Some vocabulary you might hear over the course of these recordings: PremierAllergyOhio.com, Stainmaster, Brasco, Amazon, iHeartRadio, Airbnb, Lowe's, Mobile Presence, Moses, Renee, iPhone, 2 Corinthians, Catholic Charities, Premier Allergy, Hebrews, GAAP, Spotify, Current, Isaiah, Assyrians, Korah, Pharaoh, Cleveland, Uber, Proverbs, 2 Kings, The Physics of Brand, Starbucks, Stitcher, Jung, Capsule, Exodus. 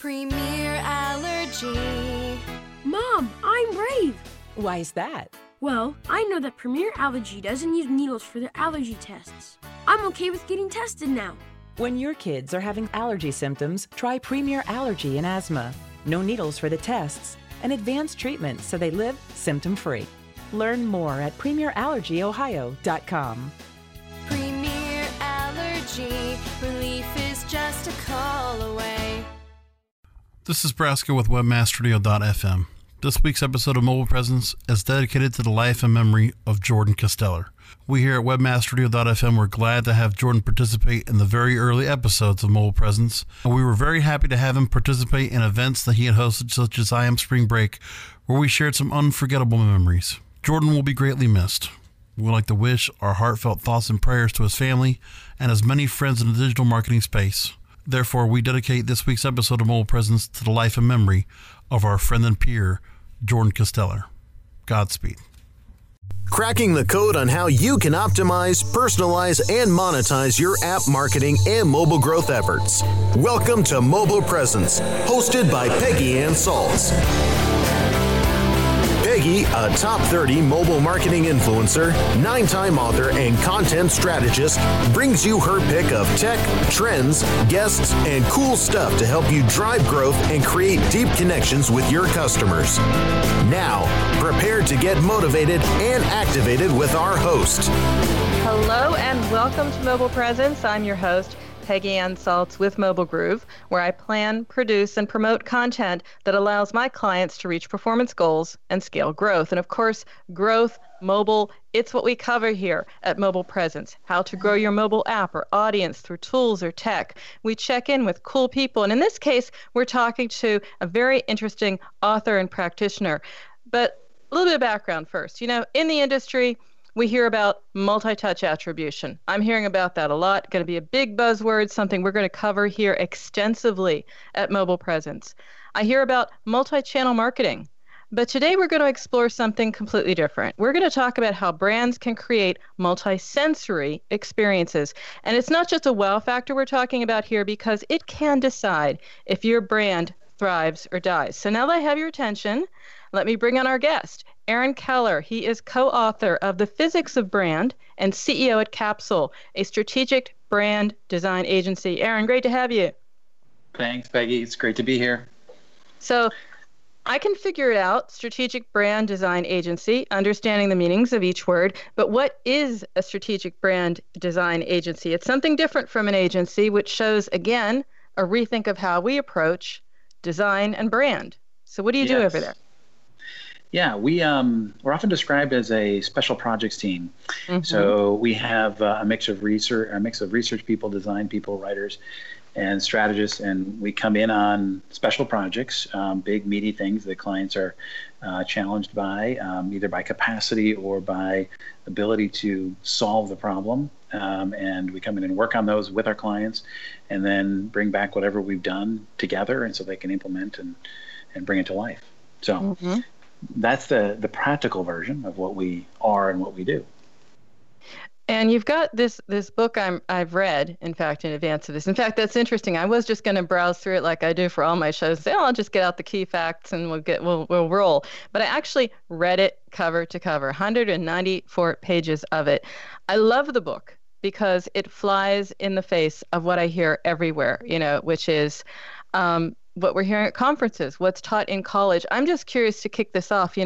Premier Allergy. Mom, I'm brave. Why is that? Well, I know that Premier Allergy doesn't use needles for their allergy tests. I'm okay with getting tested now. When your kids are having allergy symptoms, try Premier Allergy in asthma. No needles for the tests and advanced treatment so they live symptom-free. Learn more at PremierAllergyOhio.com. Premier Allergy. Relief is just a call away. This is Brasco with WebmasterRadio.fm. This week's episode of Mobile Presence is dedicated to the life and memory of Jordan Costeller. We here at WebmasterRadio.fm were glad to have Jordan participate in the very early episodes of Mobile Presence, and we were very happy to have him participate in events that he had hosted, such as I Am Spring Break, where we shared some unforgettable memories. Jordan will be greatly missed. We would like to wish our heartfelt thoughts and prayers to his family and his many friends in the digital marketing space. Therefore, we dedicate this week's episode of Mobile Presence to the life and memory of our friend and peer, Jordan Costeller. Godspeed. Cracking the code on how you can optimize, personalize, and monetize your app marketing and mobile growth efforts. Welcome to Mobile Presence, hosted by Peggy Anne Salz. Peggy, a top 30 mobile marketing influencer, 9-time author, and content strategist, brings you her pick of tech, trends, guests, and cool stuff to help you drive growth and create deep connections with your customers. Now, prepare to get motivated and activated with our host. Hello and welcome to Mobile Presence. I'm your host, Peggy Anne Salz with Mobile Groove, where I plan, produce, and promote content that allows my clients to reach performance goals and scale growth. And of course, growth, mobile, it's what we cover here at Mobile Presence. How to grow your mobile app or audience through tools or tech. We check in with cool people. And in this case, we're talking to a very interesting author and practitioner. But a little bit of background first. You know, in the industry, we hear about multi-touch attribution. I'm hearing about that a lot. Going to be a big buzzword, something we're going to cover here extensively at Mobile Presence. I hear about multi-channel marketing. But today we're going to explore something completely different. We're going to talk about how brands can create multi-sensory experiences. And it's not just a wow factor we're talking about here, because it can decide if your brand thrives or dies. So now that I have your attention, let me bring on our guest, Aaron Keller. He is co-author of The Physics of Brand and CEO at Capsule, a strategic brand design agency. Aaron, great to have you. Thanks, Peggy. It's great to be here. So I can figure it out, strategic brand design agency, understanding the meanings of each word. But what is a strategic brand design agency? It's something different from an agency, which shows, again, a rethink of how we approach design and brand. So what do you do over there? Yeah, we're often described as a special projects team. Mm-hmm. So we have a mix of research people, design people, writers, and strategists, and we come in on special projects, big meaty things that clients are challenged by, either by capacity or by ability to solve the problem. And we come in and work on those with our clients, and then bring back whatever we've done together, and so they can implement and bring it to life. So. Mm-hmm. That's the practical version of what we are and what we do. And you've got this book I've read, in fact, in advance of this. In fact, that's interesting. I was just going to browse through it like I do for all my shows and say, I'll just get out the key facts and we'll roll. But I actually read it cover to cover, 194 pages of it. I love the book because it flies in the face of what I hear everywhere, which is what we're hearing at conferences, what's taught in college. I'm just curious to kick this off.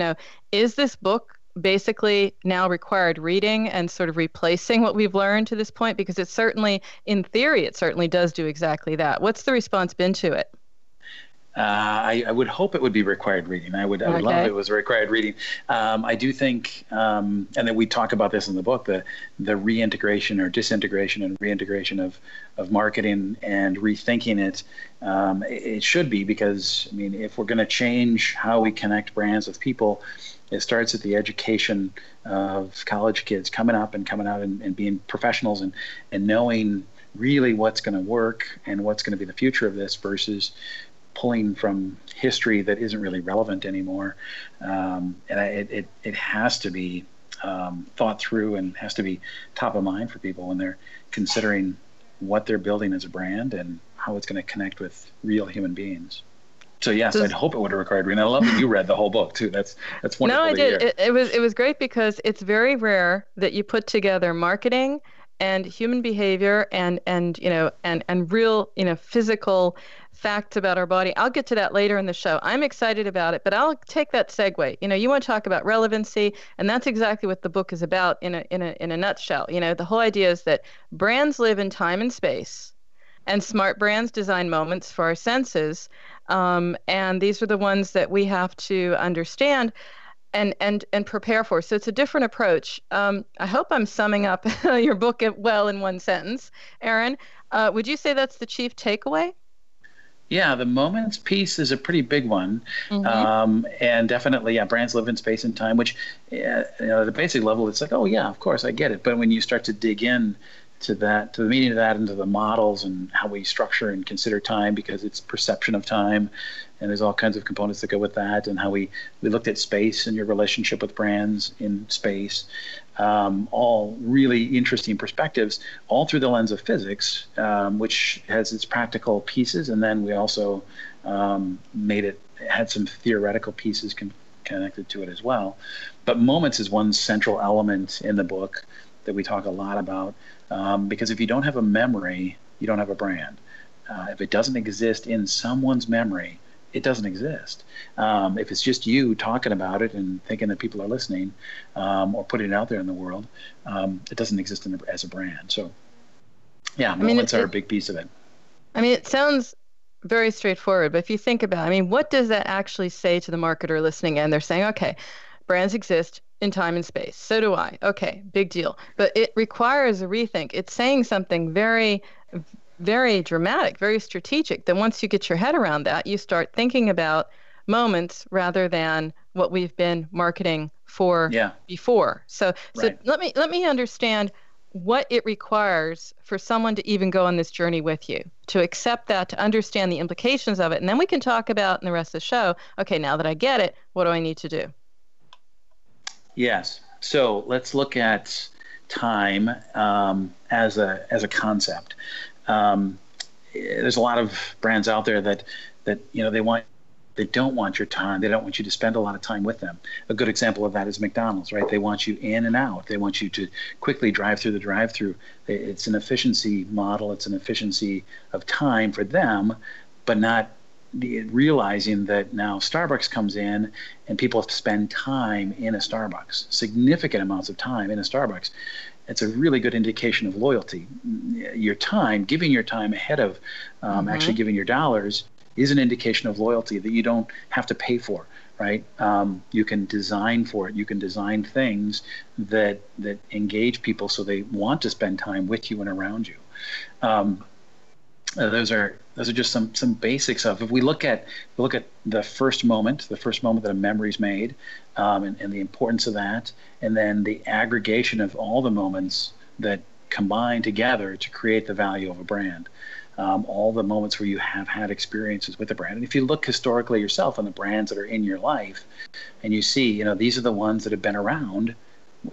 Is this book basically now required reading and sort of replacing what we've learned to this point? Because it certainly, in theory, it certainly does do exactly that. What's the response been to it? I would hope it would be required reading. I would love if it was required reading. I do think, and then we talk about this in the book, the reintegration or disintegration and reintegration of marketing and rethinking it. It should be, because, if we're going to change how we connect brands with people, it starts at the education of college kids coming up and coming out and being professionals and knowing really what's going to work and what's going to be the future of this versus pulling from history that isn't really relevant anymore. And it has to be thought through and has to be top of mind for people when they're considering what they're building as a brand and how it's going to connect with real human beings. So yes, I'd hope it would have required reading. I love that you read the whole book too. That's wonderful. No, I did. It was great because it's very rare that you put together marketing and human behavior and real physical facts about our body. I'll get to that later in the show. I'm excited about it, but I'll take that segue. You want to talk about relevancy, and that's exactly what the book is about in a nutshell. The whole idea is that brands live in time and space, and smart brands design moments for our senses. And these are the ones that we have to understand and prepare for. So it's a different approach. I hope I'm summing up your book well in one sentence. Aaron, would you say that's the chief takeaway? Yeah, the moments piece is a pretty big one. Mm-hmm. And definitely, brands live in space and time, which at the basic level, it's like, oh, yeah, of course, I get it. But when you start to dig in to that, to the meaning of that, and to the models and how we structure and consider time, because it's perception of time, and there's all kinds of components that go with that, and how we looked at space and your relationship with brands in space, all really interesting perspectives, all through the lens of physics, which has its practical pieces, and then we also had some theoretical pieces connected to it as well. But moments is one central element in the book that we talk a lot about, because if you don't have a memory, you don't have a brand. If it doesn't exist in someone's memory, it doesn't exist. If it's just you talking about it and thinking that people are listening, or putting it out there in the world, it doesn't exist as a brand. So yeah, moments are a big piece of it. It sounds very straightforward, but if you think about it, what does that actually say to the marketer listening? And they're saying, okay, brands exist in time and space. So do I. Okay, big deal. But it requires a rethink. It's saying something very, very dramatic, very strategic, that once you get your head around that, you start thinking about moments rather than what we've been marketing for before. So right. let me understand what it requires for someone to even go on this journey with you, to accept that, to understand the implications of it. And then we can talk about in the rest of the show, okay, now that I get it, what do I need to do? Yes. So let's look at time as a concept. There's a lot of brands out there that they don't want your time. They don't want you to spend a lot of time with them. A good example of that is McDonald's, right? They want you in and out. They want you to quickly drive through the drive-through. It's an efficiency model. It's an efficiency of time for them, but not realizing that now Starbucks comes in and people spend time in a Starbucks, significant amounts of time in a Starbucks. It's a really good indication of loyalty. Your time, giving your time ahead of actually giving your dollars is an indication of loyalty that you don't have to pay for, right? You can design for it. You can design things that engage people so they want to spend time with you and around you. Those are just some basics of. If we look at the first moment that a memory's made, and the importance of that, and then the aggregation of all the moments that combine together to create the value of a brand, all the moments where you have had experiences with a brand. And if you look historically yourself on the brands that are in your life, and you see, these are the ones that have been around.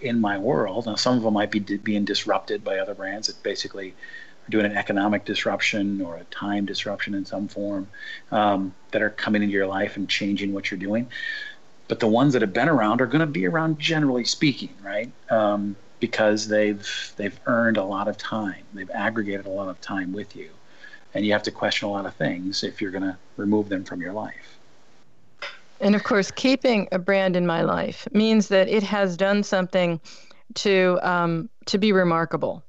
in my world. Now, some of them might be being disrupted by other brands that basically are doing an economic disruption or a time disruption in some form, that are coming into your life and changing what you're doing. But the ones that have been around are going to be around, generally speaking, right? Because they've earned a lot of time. They've aggregated a lot of time with you. And you have to question a lot of things if you're going to remove them from your life. And of course, keeping a brand in my life means that it has done something to be remarkable.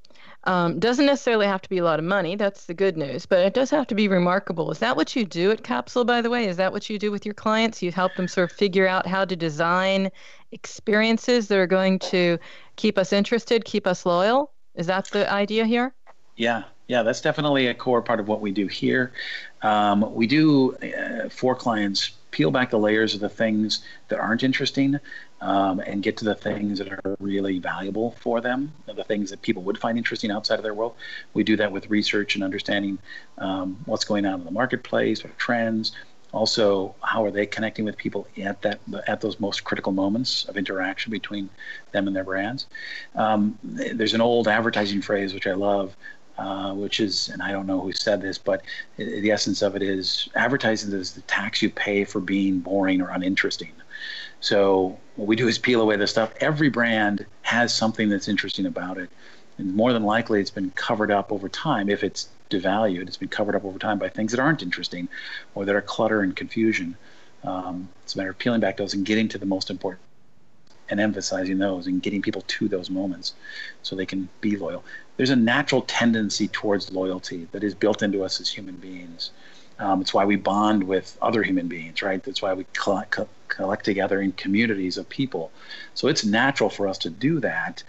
Doesn't necessarily have to be a lot of money. That's the good news. But it does have to be remarkable. Is that what you do at Capsule, by the way? Is that what you do with your clients? You help them sort of figure out how to design experiences that are going to keep us interested, keep us loyal? Is that the idea here? Yeah, that's definitely a core part of what we do here. We do, for clients, peel back the layers of the things that aren't interesting, and get to the things that are really valuable for them, the things that people would find interesting outside of their world. We do that with research and understanding what's going on in the marketplace, what trends. Also, how are they connecting with people at those most critical moments of interaction between them and their brands? There's an old advertising phrase, which I love, which is, and I don't know who said this, but the essence of it is advertising is the tax you pay for being boring or uninteresting. So what we do is peel away the stuff. Every brand has something that's interesting about it. And more than likely, it's been covered up over time. If it's devalued, it's been covered up over time by things that aren't interesting or that are clutter and confusion. It's a matter of peeling back those and getting to the most important and emphasizing those and getting people to those moments so they can be loyal. There's a natural tendency towards loyalty that is built into us as human beings. It's why we bond with other human beings, right? That's why we collect together in communities of people. So it's natural for us to do that.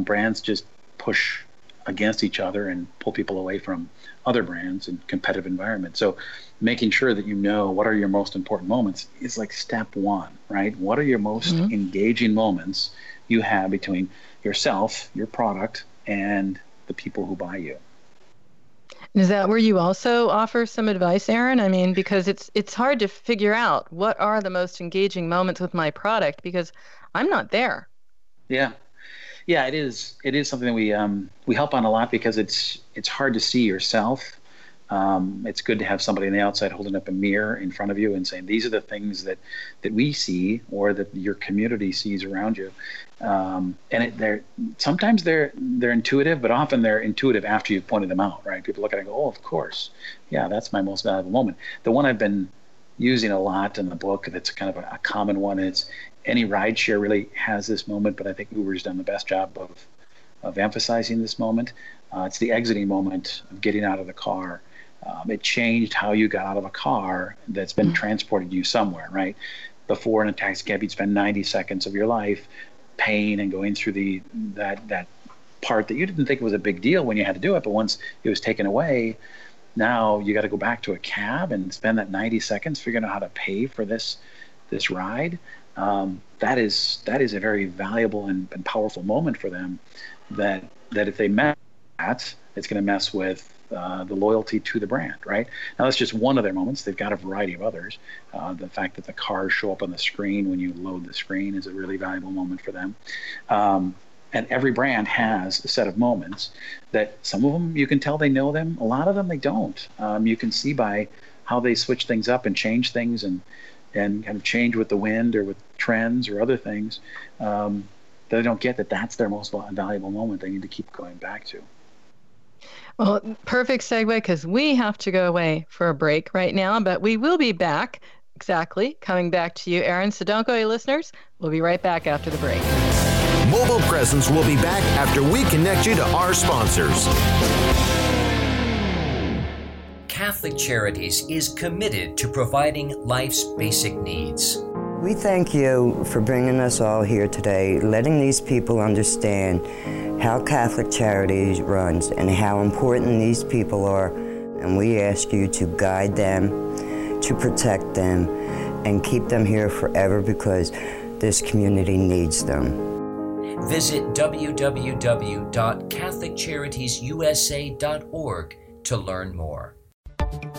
Brands just push against each other and pull people away from other brands and competitive environments. So making sure that you know what are your most important moments is like step one, right? What are your most engaging moments you have between yourself, your product, and the people who buy you? Is that where you also offer some advice, Aaron? I mean, because it's hard to figure out what are the most engaging moments with my product because I'm not there. Yeah, it is. It is something that we help on a lot because it's hard to see yourself. It's good to have somebody on the outside holding up a mirror in front of you and saying, these are the things that we see or that your community sees around you. Sometimes they're intuitive, but often they're intuitive after you've pointed them out, right? People look at it and go, oh, of course. Yeah, that's my most valuable moment. The one I've been using a lot in the book that's kind of a common one is any rideshare really has this moment, but I think Uber's done the best job of emphasizing this moment. It's the exiting moment of getting out of the car. It changed how you got out of a car that's been transported you somewhere, right? Before in a taxi cab, you'd spend 90 seconds of your life paying and going through that part that you didn't think was a big deal when you had to do it, but once it was taken away, now you got to go back to a cab and spend that 90 seconds figuring out how to pay for this ride. That is a very valuable and powerful moment for them. That if they mess with that, it's going to mess with the loyalty to the brand, right? Now, that's just one of their moments. They've got a variety of others. The fact that the cars show up on the screen when you load the screen is a really valuable moment for them. And every brand has a set of moments that some of them you can tell they know them. A lot of them they don't. You can see by how they switch things up and change things and kind of change with the wind or with trends or other things. They don't get that that's their most valuable moment they need to keep going back to. Well, perfect segue because we have to go away for a break right now, but we will be back, exactly, coming back to you, Aaron. So don't go away, listeners. We'll be right back after the break. Mobile Presence will be back after we connect you to our sponsors. Catholic Charities is committed to providing life's basic needs. We thank you for bringing us all here today, letting these people understand how Catholic Charities runs and how important these people are. And we ask you to guide them, to protect them, and keep them here forever because this community needs them. Visit www.catholiccharitiesusa.org to learn more.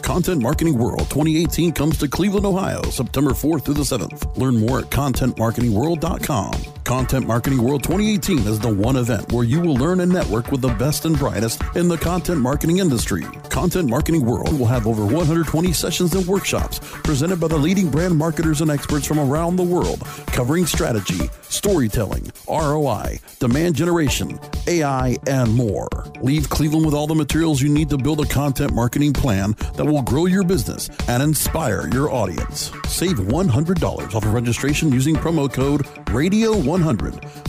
Content Marketing World 2018 comes to Cleveland, Ohio, September 4th through the 7th. Learn more at contentmarketingworld.com. Content Marketing World 2018 is the one event where you will learn and network with the best and brightest in the content marketing industry. Content Marketing World will have over 120 sessions and workshops presented by the leading brand marketers and experts from around the world, covering strategy, storytelling, ROI, demand generation, AI, and more. Leave Cleveland with all the materials you need to build a content marketing plan that will grow your business and inspire your audience. Save $100 off of registration using promo code RADIO100.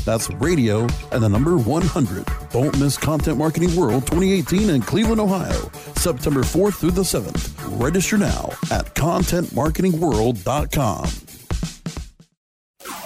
That's radio and the number 100. Don't miss Content Marketing World 2018 in Cleveland, Ohio, September 4th through the 7th. Register now at contentmarketingworld.com.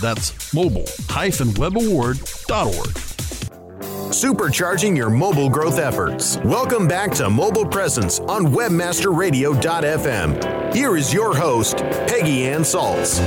That's mobile-webaward.org. Supercharging your mobile growth efforts. Welcome back to Mobile Presence on WebmasterRadio.fm. Here is your host, Peggy Anne Salz.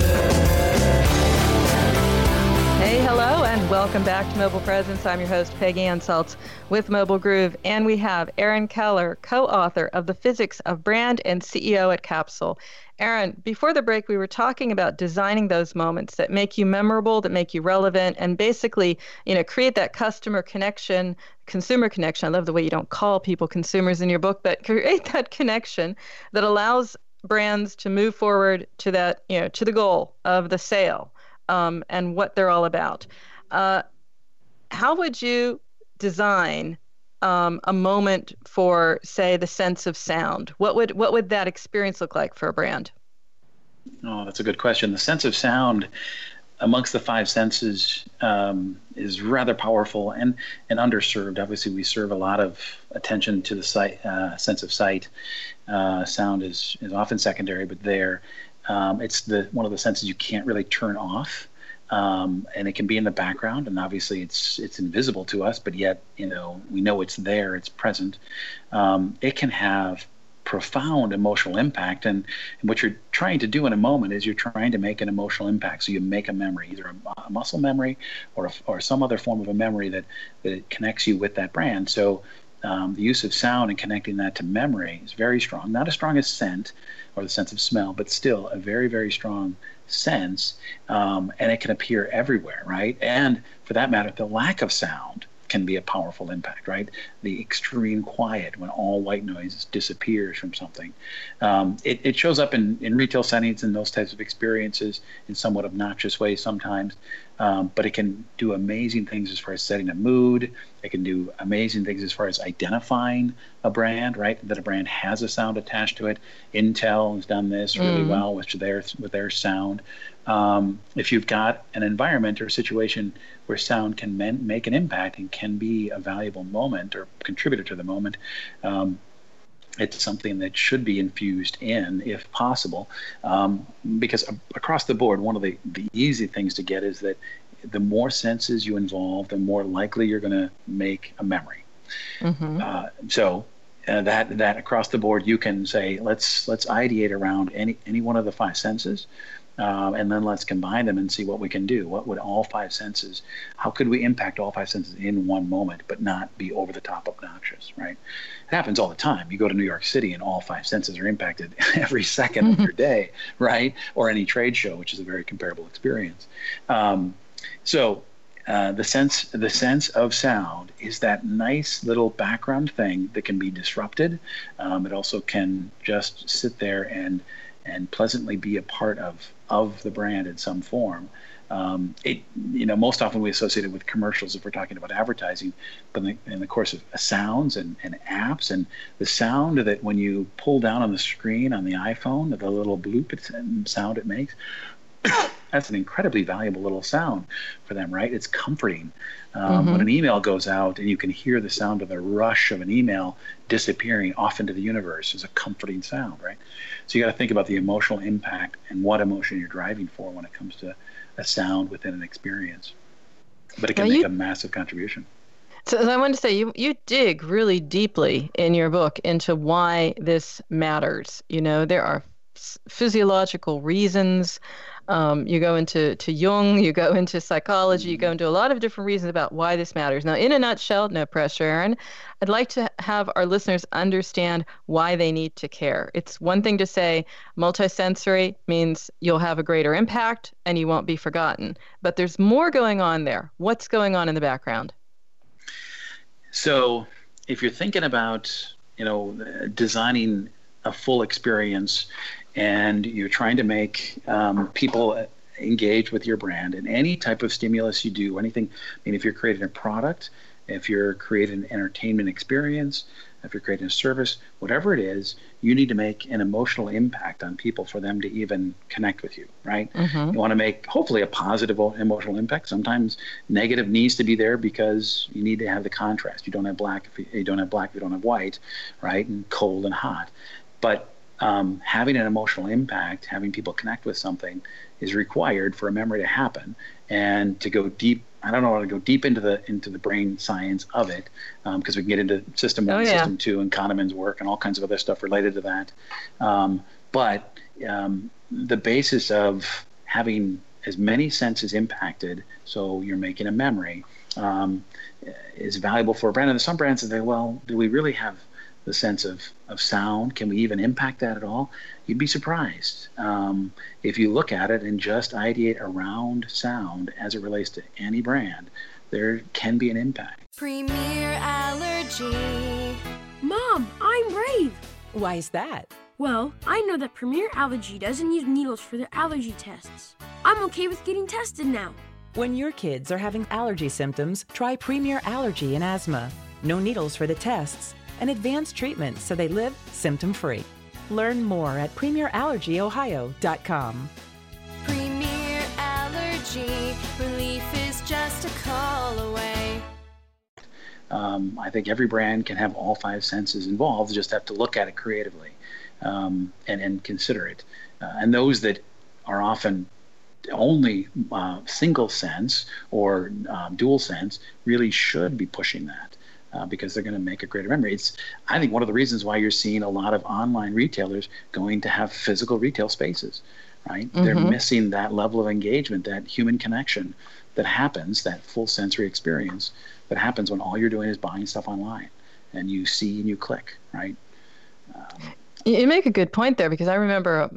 Hey, hello, and welcome back to Mobile Presence. I'm your host, Peggy Anne Salz with Mobile Groove, and we have Aaron Keller, co-author of The Physics of Brand and CEO at Capsule. Aaron, before the break, we were talking about designing those moments that make you memorable, that make you relevant, and basically, you know, create that customer connection, consumer connection. I love the way you don't call people consumers in your book, but create that connection that allows brands to move forward to that, you know, to the goal of the sale, and what they're all about. How would you design a moment for, say, the sense of sound? What would that experience look like for a brand? Oh, that's a good question. The sense of sound amongst the five senses is rather powerful and underserved. Obviously, we serve a lot of attention to the sight, sense of sight. Sound is often secondary, but there, it's one of the senses you can't really turn off. And it can be in the background, and obviously it's invisible to us, but yet, you know, we know it's there, it's present. It can have profound emotional impact, and what you're trying to do in a moment is you're trying to make an emotional impact. So you make a memory, either a muscle memory or some other form of a memory that connects you with that brand. So the use of sound and connecting that to memory is very strong, not as strong as scent or the sense of smell, but still a very, very strong sense, and it can appear everywhere, right? And for that matter, the lack of sound can be a powerful impact, right? The extreme quiet when all white noise disappears from something. It shows up in retail settings and those types of experiences in somewhat obnoxious ways sometimes, but it can do amazing things as far as setting a mood. It can do amazing things as far as identifying a brand, right? That a brand has a sound attached to it. Intel has done this really well with their sound. If you've got an environment or situation where sound can make an impact and can be a valuable moment or contributor to the moment, it's something that should be infused in, if possible, because across the board, one of the easy things to get is that the more senses you involve, the more likely you're going to make a memory. Mm-hmm. So that across the board, you can say, let's ideate around any one of the five senses. And then let's combine them and see what we can do. What would all five senses, how could we impact all five senses in one moment, but not be over the top obnoxious, right? It happens all the time. You go to New York City and all five senses are impacted every second of your day, right? Or any trade show, which is a very comparable experience. The sense of sound is that nice little background thing that can be disrupted. It also can just sit there and pleasantly be a part of the brand in some form. Most often we associate it with commercials if we're talking about advertising, but in the course of sounds and apps, and the sound that when you pull down on the screen on the iPhone, the little bloop sound it makes, that's an incredibly valuable little sound for them, right? It's comforting. When an email goes out and you can hear the sound of the rush of an email disappearing off into the universe is a comforting sound, right? So you got to think about the emotional impact and what emotion you're driving for when it comes to a sound within an experience. But it can make a massive contribution. So I wanted to say, you dig really deeply in your book into why this matters. You know, there are physiological reasons. You go into Jung, you go into psychology, you go into a lot of different reasons about why this matters. Now, in a nutshell, no pressure, Aaron, I'd like to have our listeners understand why they need to care. It's one thing to say multisensory means you'll have a greater impact and you won't be forgotten. But there's more going on there. What's going on in the background? So if you're thinking about, you know, designing a full experience and you're trying to make people engage with your brand and any type of stimulus you do, anything, I mean, if you're creating a product, if you're creating an entertainment experience, if you're creating a service, whatever it is, you need to make an emotional impact on people for them to even connect with you, right? You want to make, hopefully, a positive emotional impact. Sometimes negative needs to be there because you need to have the contrast. You don't have black if you don't have black, if you don't have white, right? And cold and hot. But having an emotional impact, having people connect with something is required for a memory to happen and to go deep. I don't want to go deep into the brain science of it because we can get into system one, system two, and Kahneman's work and all kinds of other stuff related to that. But the basis of having as many senses impacted, so you're making a memory, is valuable for a brand. And some brands say, well, do we really have the sense of sound? Can we even impact that at all? You'd be surprised if you look at it and just ideate around sound as it relates to any brand. There can be an impact. Premier Allergy. Mom, I'm brave. Why is that? Well, I know that Premier Allergy doesn't use needles for their allergy tests. I'm okay with getting tested now. When your kids are having allergy symptoms, try Premier Allergy and asthma. No needles for the tests, and advanced treatment so they live symptom-free. Learn more at PremierAllergyOhio.com. Premier Allergy, relief is just a call away. I think every brand can have all five senses involved. You just have to look at it creatively and consider it. And those that are often only single sense or dual sense really should be pushing that. Because they're going to make a greater memory. It's, I think, one of the reasons why you're seeing a lot of online retailers going to have physical retail spaces, right? They're missing that level of engagement, that human connection that happens, that full sensory experience that happens when all you're doing is buying stuff online and you see and you click, right? You make a good point there because I remember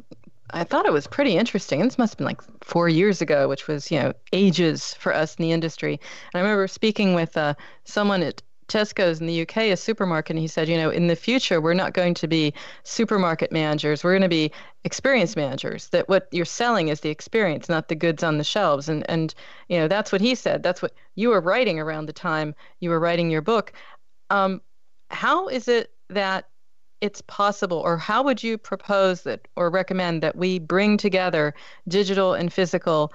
I thought it was pretty interesting. And this must have been like 4 years ago, which was, you know, ages for us in the industry. And I remember speaking with someone at Tesco's in the UK, a supermarket, and he said, you know, in the future, we're not going to be supermarket managers. We're going to be experience managers, that what you're selling is the experience, not the goods on the shelves. And you know, that's what he said. That's what you were writing around the time you were writing your book. How is it that it's possible, or how would you propose that or recommend that we bring together digital and physical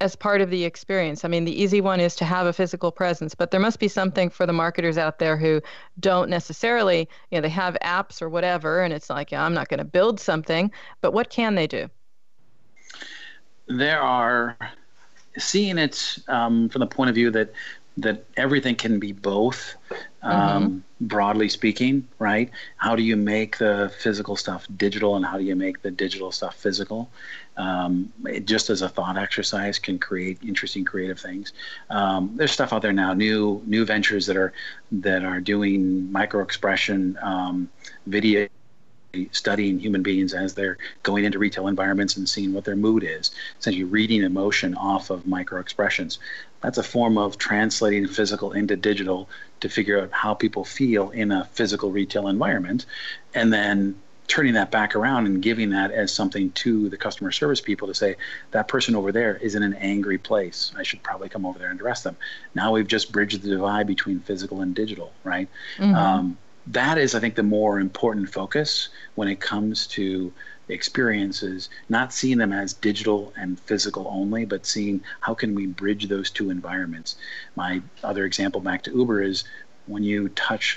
as part of the experience? I mean, the easy one is to have a physical presence, but there must be something for the marketers out there who don't necessarily, you know, they have apps or whatever, and it's like, yeah, I'm not going to build something, but what can they do? There are, seeing it from the point of view that everything can be both, broadly speaking, right? How do you make the physical stuff digital and how do you make the digital stuff physical? It just as a thought exercise can create interesting creative things. There's stuff out there now, new ventures that are doing micro-expression video, studying human beings as they're going into retail environments and seeing what their mood is, essentially reading emotion off of micro-expressions. That's a form of translating physical into digital to figure out how people feel in a physical retail environment, and then turning that back around and giving that as something to the customer service people to say, that person over there is in an angry place. I should probably come over there and address them. Now we've just bridged the divide between physical and digital, right? that is, I think, the more important focus when it comes to experiences, not seeing them as digital and physical only, but seeing how can we bridge those two environments. My other example back to Uber is when you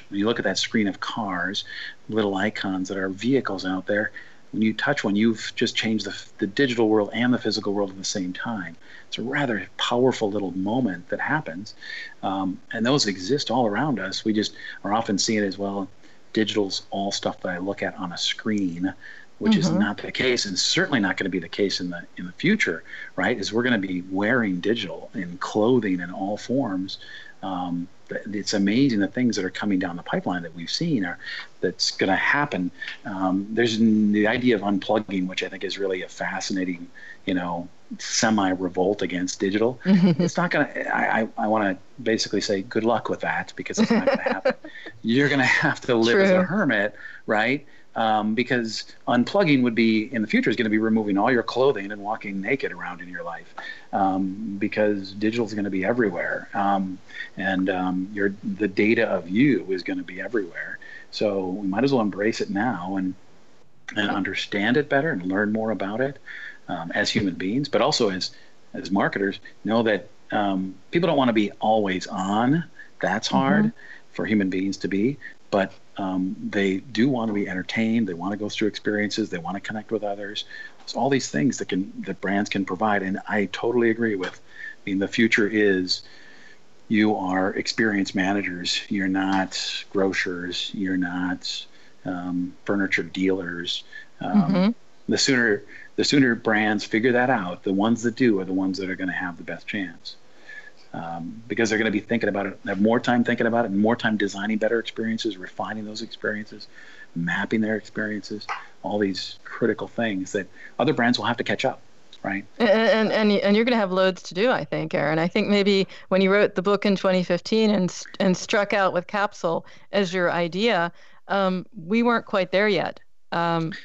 look at that screen of cars, little icons that are vehicles out there, when you touch one, you've just changed the digital world and the physical world at the same time. It's a rather powerful little moment that happens, and those exist all around us. We just are often seeing it as, well, digital's all stuff that I look at on a screen, which is not the case, and certainly not going to be the case in the future, right? Is we're going to be wearing digital in clothing in all forms. It's amazing the things that are coming down the pipeline that we've seen that's going to happen. There's the idea of unplugging, which I think is really a fascinating, semi-revolt against digital. It's not going to, I want to basically say good luck with that, because it's not going to happen. You're going to have to live as a hermit, right? Because unplugging would be, in the future, is going to be removing all your clothing and walking naked around in your life, because digital is going to be everywhere, and the data of you is going to be everywhere. So we might as well embrace it now and understand it better and learn more about it as human beings, but also as marketers, know that people don't want to be always on. That's hard for human beings to be, but they do want to be entertained. They want to go through experiences. They want to connect with others. It's all these things that brands can provide. And I totally agree with. I mean, the future is you are experience managers. You're not grocers. You're not furniture dealers. The sooner brands figure that out, the ones that do are the ones that are going to have the best chance. Because they're going to be thinking about it, have more time thinking about it, and more time designing better experiences, refining those experiences, mapping their experiences, all these critical things that other brands will have to catch up, right? And you're going to have loads to do, I think, Aaron. I think maybe when you wrote the book in 2015 and struck out with Capsule as your idea, we weren't quite there yet.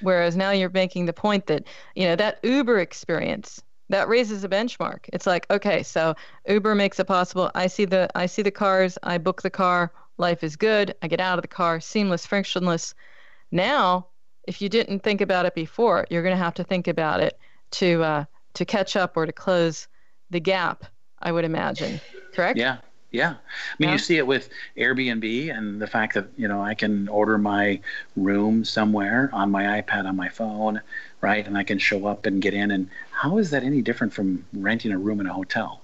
Whereas now you're making the point that, that Uber experience, that raises a benchmark. It's like, okay, so Uber makes it possible. I see the cars. I book the car. Life is good. I get out of the car. Seamless, frictionless. Now, if you didn't think about it before, you're going to have to think about it to catch up or to close the gap, I would imagine. Correct? Yeah. You see it with Airbnb and the fact that, I can order my room somewhere on my iPad, on my phone, right? And I can show up and get in. And how is that any different from renting a room in a hotel?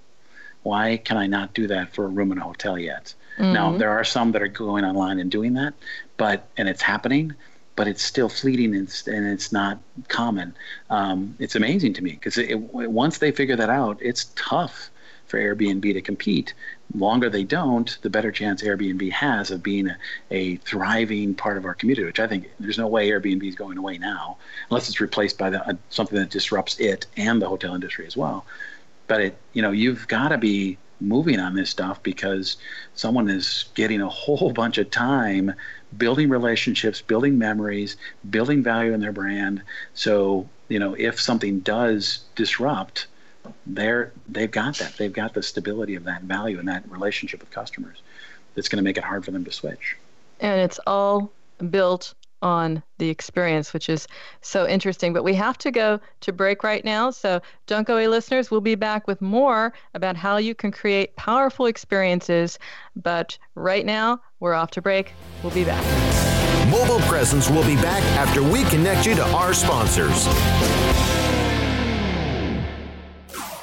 Why can I not do that for a room in a hotel yet? Now, there are some that are going online and doing that, and it's happening, but it's still fleeting and it's not common. It's amazing to me because once they figure that out, it's tough for Airbnb to compete. Longer they don't, the better chance Airbnb has of being a thriving part of our community, which I think there's no way Airbnb is going away now, unless it's replaced by something that disrupts it and the hotel industry as well. But you've got to be moving on this stuff because someone is getting a whole bunch of time building relationships, building memories, building value in their brand. So, if something does disrupt, they've got that. They've got the stability of that value and that relationship with customers that's going to make it hard for them to switch. And it's all built on the experience, which is so interesting. But we have to go to break right now. So don't go away, listeners. We'll be back with more about how you can create powerful experiences. But right now, we're off to break. We'll be back. Mobile Presence will be back after we connect you to our sponsors.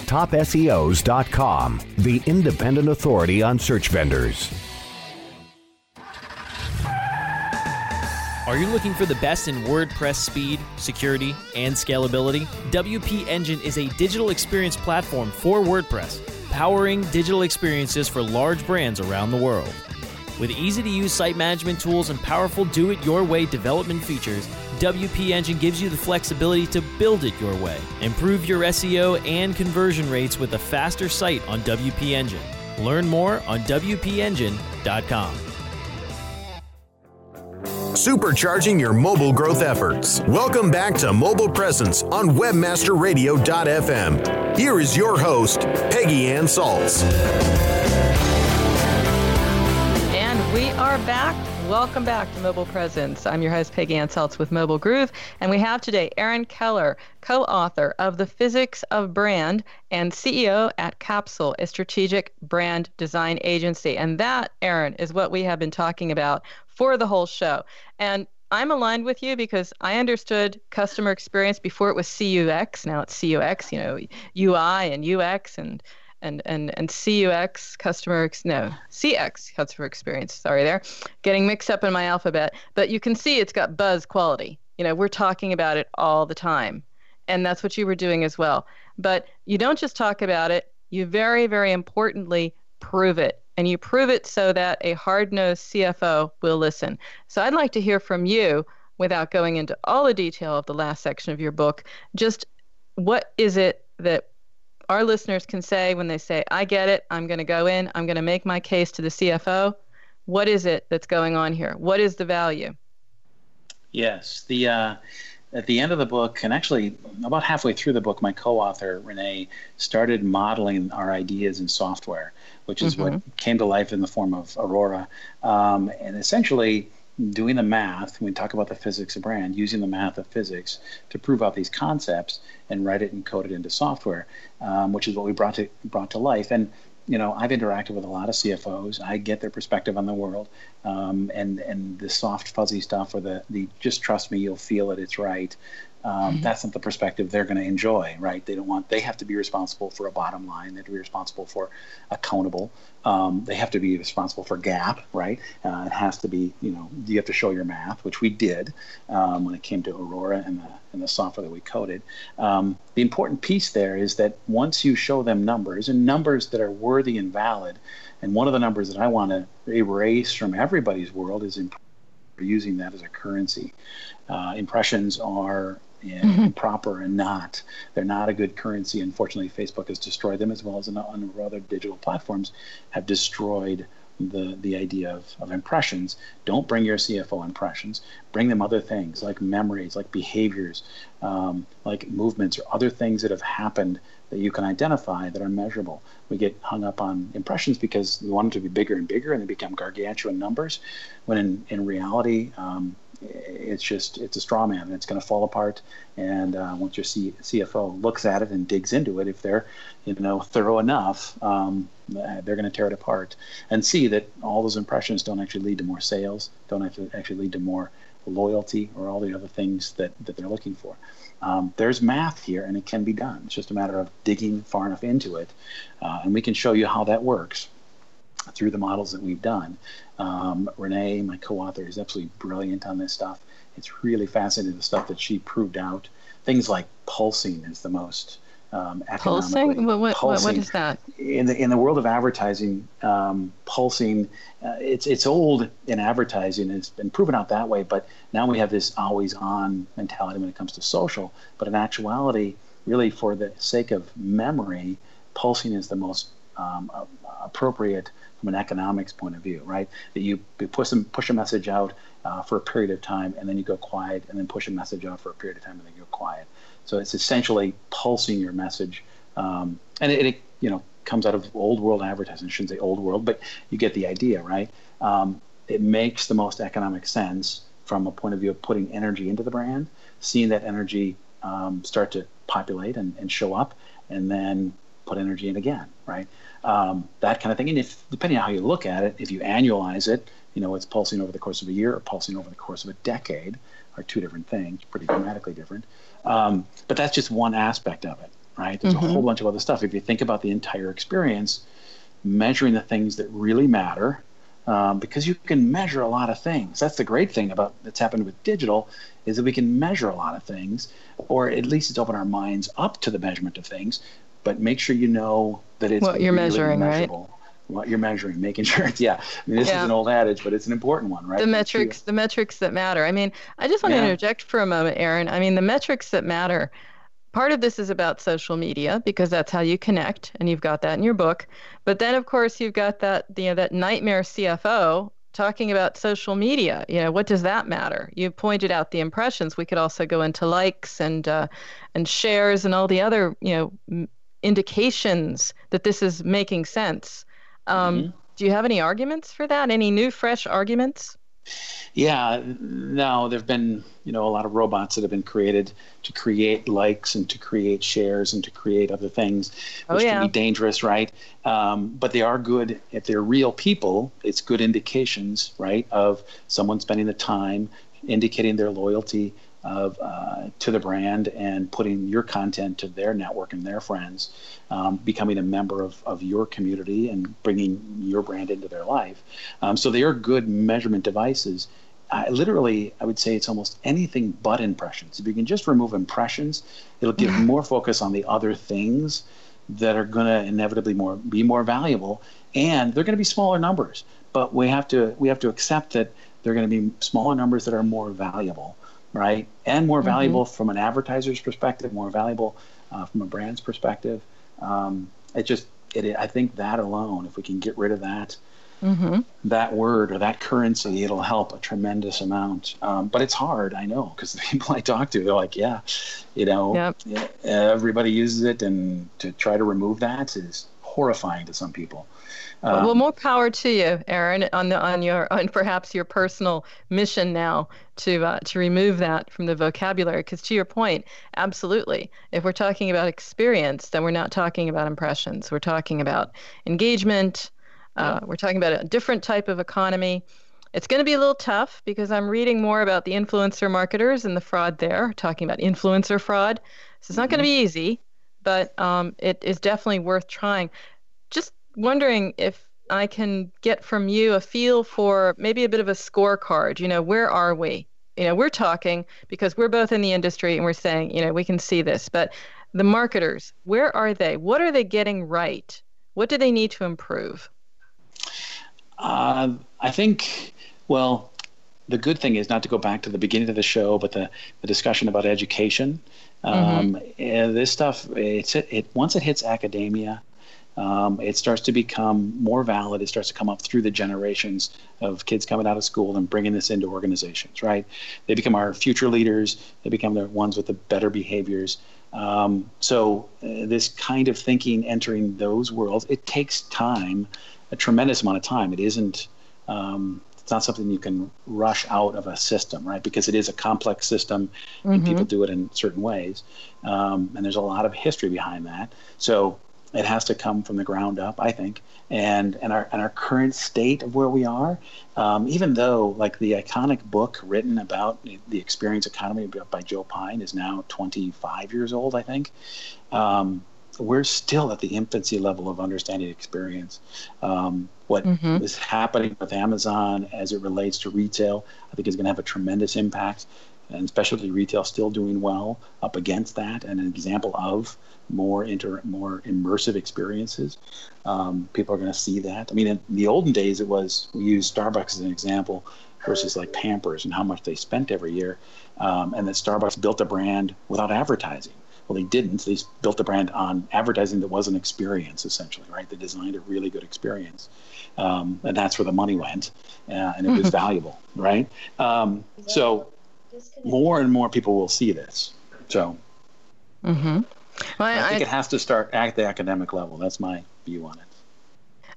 TopSEOs.com, the independent authority on search vendors. Are you looking for the best in WordPress speed, security, and scalability? WP Engine is a digital experience platform for WordPress, powering digital experiences for large brands around the world. With easy-to-use site management tools and powerful do-it-your-way development features, WP Engine gives you the flexibility to build it your way. Improve your SEO and conversion rates with a faster site on WP Engine. Learn more on WPEngine.com. Supercharging your mobile growth efforts. Welcome back to Mobile Presence on WebmasterRadio.fm. Here is your host, Peggy Anne Salz. And we are back. Welcome back to Mobile Presence. I'm your host, Peggy Anne Salz with Mobile Groove. And we have today Aaron Keller, co-author of The Physics of Brand and CEO at Capsule, a strategic brand design agency. And that, Aaron, is what we have been talking about for the whole show. And I'm aligned with you because I understood customer experience before it was CUX. Now it's CUX, you know, UI and UX and CUX, CX, customer experience. Sorry there. Getting mixed up in my alphabet. But you can see it's got buzz quality. You know, we're talking about it all the time. And that's what you were doing as well. But you don't just talk about it. You very, very importantly prove it. And you prove it so that a hard-nosed CFO will listen. So I'd like to hear from you, without going into all the detail of the last section of your book, just what is it that our listeners can say when they say, I get it, I'm going to go in, I'm going to make my case to the CFO. What is it that's going on here? What is the value? Yes, at the end of the book, and actually about halfway through the book, my co-author, Renee, started modeling our ideas in software, which is what came to life in the form of Aurora. And essentially doing the math, we talk about the physics of brand, using the math of physics to prove out these concepts and write it and code it into software, which is what we brought to life. And you know, I've interacted with a lot of CFOs. I get their perspective on the world, and the soft, fuzzy stuff, or the just trust me, you'll feel it, it's right. That's not the perspective they're going to enjoy, right? They have to be responsible for a bottom line. They have to be responsible for accountable. They have to be responsible for GAAP, right? It has to be, you have to show your math, which we did when it came to Aurora and the software that we coded. The important piece there is that once you show them numbers, and numbers that are worthy and valid, and one of the numbers that I want to erase from everybody's world is using that as a currency. Impressions are improper and not. They're not a good currency. Unfortunately, Facebook has destroyed them, as well as a number of other digital platforms have destroyed the idea of impressions. Don't bring your CFO impressions. Bring them other things like memories, like behaviors, like movements, or other things that have happened that you can identify that are measurable. We get hung up on impressions because we want them to be bigger and bigger, and they become gargantuan numbers, when in reality, it's a straw man, and it's going to fall apart. And once your CFO looks at it and digs into it, if they're thorough enough, they're going to tear it apart and see that all those impressions don't actually lead to more sales, don't actually lead to more loyalty, or all the other things that they're looking for. There's math here, and it can be done. It's just a matter of digging far enough into it, and we can show you how that works through the models that we've done. Renee, my co-author, is absolutely brilliant on this stuff. It's really fascinating, the stuff that she proved out. Things like pulsing is the most economically. Pulsing? What is that? In the world of advertising, pulsing, it's old in advertising. It's been proven out that way, but now we have this always-on mentality when it comes to social. But in actuality, really for the sake of memory, pulsing is the most appropriate from an economics point of view, right? That you push a message out for a period of time, and then you go quiet, and then push a message out for a period of time, and then you go quiet. So it's essentially pulsing your message, and it comes out of old world advertising. I shouldn't say old world, but you get the idea, right? It makes the most economic sense from a point of view of putting energy into the brand, seeing that energy start to populate and show up, and then put energy in again, right? That kind of thing. And if, depending on how you look at it, if you annualize it, you know, it's pulsing over the course of a year or pulsing over the course of a decade are two different things, pretty dramatically different. But that's just one aspect of it, right? There's a whole bunch of other stuff. If you think about the entire experience, measuring the things that really matter, because you can measure a lot of things. That's the great thing about that's happened with digital, is that we can measure a lot of things, or at least it's opened our minds up to the measurement of things. But make sure you know that it's what you're really measuring, measurable. Right? What you're measuring, making sure it's, I mean, this is an old adage, but it's an important one, right? The metrics that matter. I mean, I just want to interject for a moment, Aaron. I mean, the metrics that matter. Part of this is about social media, because that's how you connect, and you've got that in your book. But then, of course, you've got that, you know, that nightmare CFO talking about social media. You know, what does that matter? You pointed out the impressions. We could also go into likes and shares and all the other, you know, indications that this is making sense. Do you have any arguments for that? Any new, fresh arguments? Yeah. No, there've been, you know, a lot of robots that have been created to create likes and to create shares and to create other things, which can be dangerous, right? But they are good. If they're real people, it's good indications, right, of someone spending the time indicating their loyalty of to the brand and putting your content to their network and their friends, becoming a member of your community and bringing your brand into their life. So they are good measurement devices. I would say it's almost anything but impressions. If you can just remove impressions, it'll give more focus on the other things that are going to inevitably be more valuable, and they're going to be smaller numbers. But we have to accept that they're going to be smaller numbers that are more valuable. Right, and more valuable from an advertiser's perspective, more valuable from a brand's perspective. I think that alone, if we can get rid of that, that word or that currency, it'll help a tremendous amount. But it's hard, I know, because the people I talk to, they're like, everybody uses it, and to try to remove that is horrifying to some people. Well, more power to you, Aaron, on perhaps your personal mission now to remove that from the vocabulary. Because to your point, absolutely, if we're talking about experience, then we're not talking about impressions. We're talking about engagement. We're talking about a different type of economy. It's going to be a little tough, because I'm reading more about the influencer marketers and the fraud there, talking about influencer fraud. So it's not going to be easy, but it is definitely worth trying. Just wondering if I can get from you a feel for maybe a bit of a scorecard. You know, where are we? You know, we're talking because we're both in the industry and we're saying, you know, we can see this. But the marketers, where are they? What are they getting right? What do they need to improve? The good thing is, not to go back to the beginning of the show, but the discussion about education. This stuff, once it hits academia, it starts to become more valid. It starts to come up through the generations of kids coming out of school and bringing this into organizations, right? They become our future leaders. They become the ones with the better behaviors. So this kind of thinking entering those worlds, it takes time, a tremendous amount of time. It isn't... It's not something you can rush out of a system, right? Because it is a complex system, and people do it in certain ways. And there's a lot of history behind that. So it has to come from the ground up, I think. And our current state of where we are, even though like the iconic book written about the experience economy by Joe Pine is now 25 years old, I think. We're still at the infancy level of understanding experience. What is happening with Amazon as it relates to retail, I think, is going to have a tremendous impact, and specialty retail still doing well up against that, and an example of more immersive experiences. People are going to see that. I mean, in the olden days, we used Starbucks as an example versus like Pampers and how much they spent every year, and that Starbucks built a brand without advertising. Well, they didn't. They built the brand on advertising that was an experience, essentially, right? They designed a really good experience, and that's where the money went, and it was valuable, right? So more and more people will see this. So well, I think it has to start at the academic level. That's my view on it.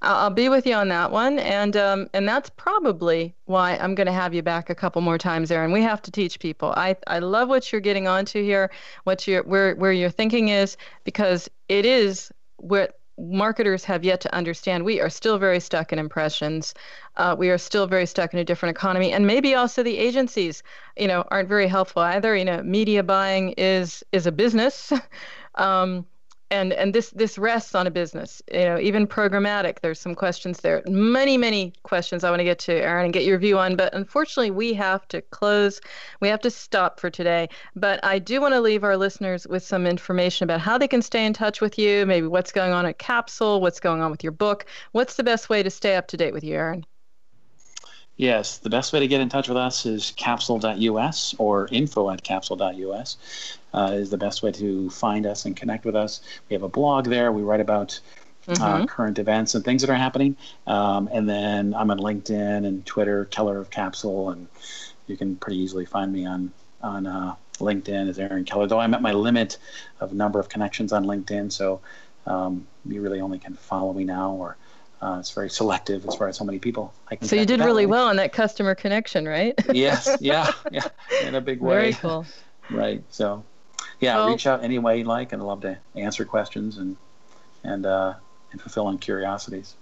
I'll be with you on that one. And that's probably why I'm going to have you back a couple more times, Aaron. We have to teach people. I love what you're getting onto here, where your thinking is, because it is what marketers have yet to understand. We are still very stuck in impressions. We are still very stuck in a different economy. And maybe also the agencies, aren't very helpful either. Media buying is a business. And this rests on a business, even programmatic. There's some questions there, many questions I want to get to, Aaron, and get your view on. But unfortunately, we have to close. We have to stop for today. But I do want to leave our listeners with some information about how they can stay in touch with you, maybe what's going on at Capsule, what's going on with your book. What's the best way to stay up to date with you, Aaron? Yes, the best way to get in touch with us is capsule.us or info@capsule.us. Is the best way to find us and connect with us. We have a blog there. We write about current events and things that are happening. And then I'm on LinkedIn and Twitter, Keller of Capsule, and you can pretty easily find me on LinkedIn as Aaron Keller, though I'm at my limit of number of connections on LinkedIn, so you really only can follow me now, or it's very selective as far as how many people I can. So you did really well on that customer connection, right? Yes, yeah, in a big way. Very cool. Right, so... yeah, well, reach out any way you like, and I'd love to answer questions and fulfill on curiosities.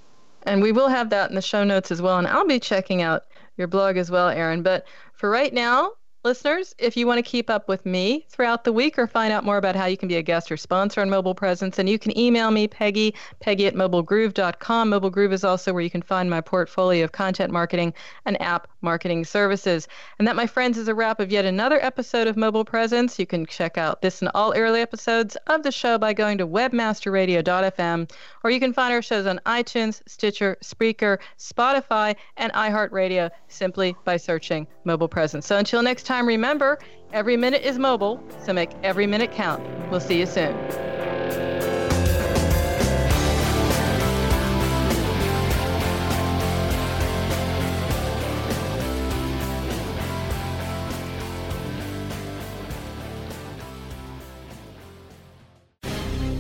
And we will have that in the show notes as well, and I'll be checking out your blog as well, Aaron. But for right now, listeners, if you want to keep up with me throughout the week or find out more about how you can be a guest or sponsor on Mobile Presence, and you can email me, Peggy at mobilegroove.com. Mobile Groove is also where you can find my portfolio of content marketing and app marketing services. And that, my friends, is a wrap of yet another episode of Mobile Presence. You can check out this and all early episodes of the show by going to WebmasterRadio.fm, or you can find our shows on iTunes, Stitcher, Spreaker, Spotify, and iHeartRadio simply by searching Mobile Presence. So until next time, remember, every minute is mobile, so make every minute count. We'll see you soon.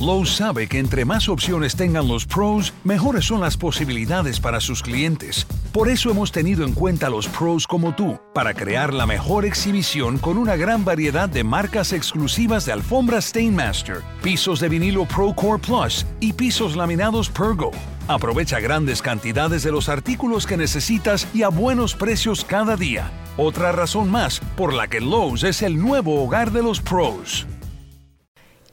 Lowe's sabe que entre más opciones tengan los pros, mejores son las posibilidades para sus clientes. Por eso hemos tenido en cuenta a los pros como tú, para crear la mejor exhibición con una gran variedad de marcas exclusivas de alfombras Stainmaster, pisos de vinilo ProCore Plus y pisos laminados Pergo. Aprovecha grandes cantidades de los artículos que necesitas y a buenos precios cada día. Otra razón más por la que Lowe's es el nuevo hogar de los pros.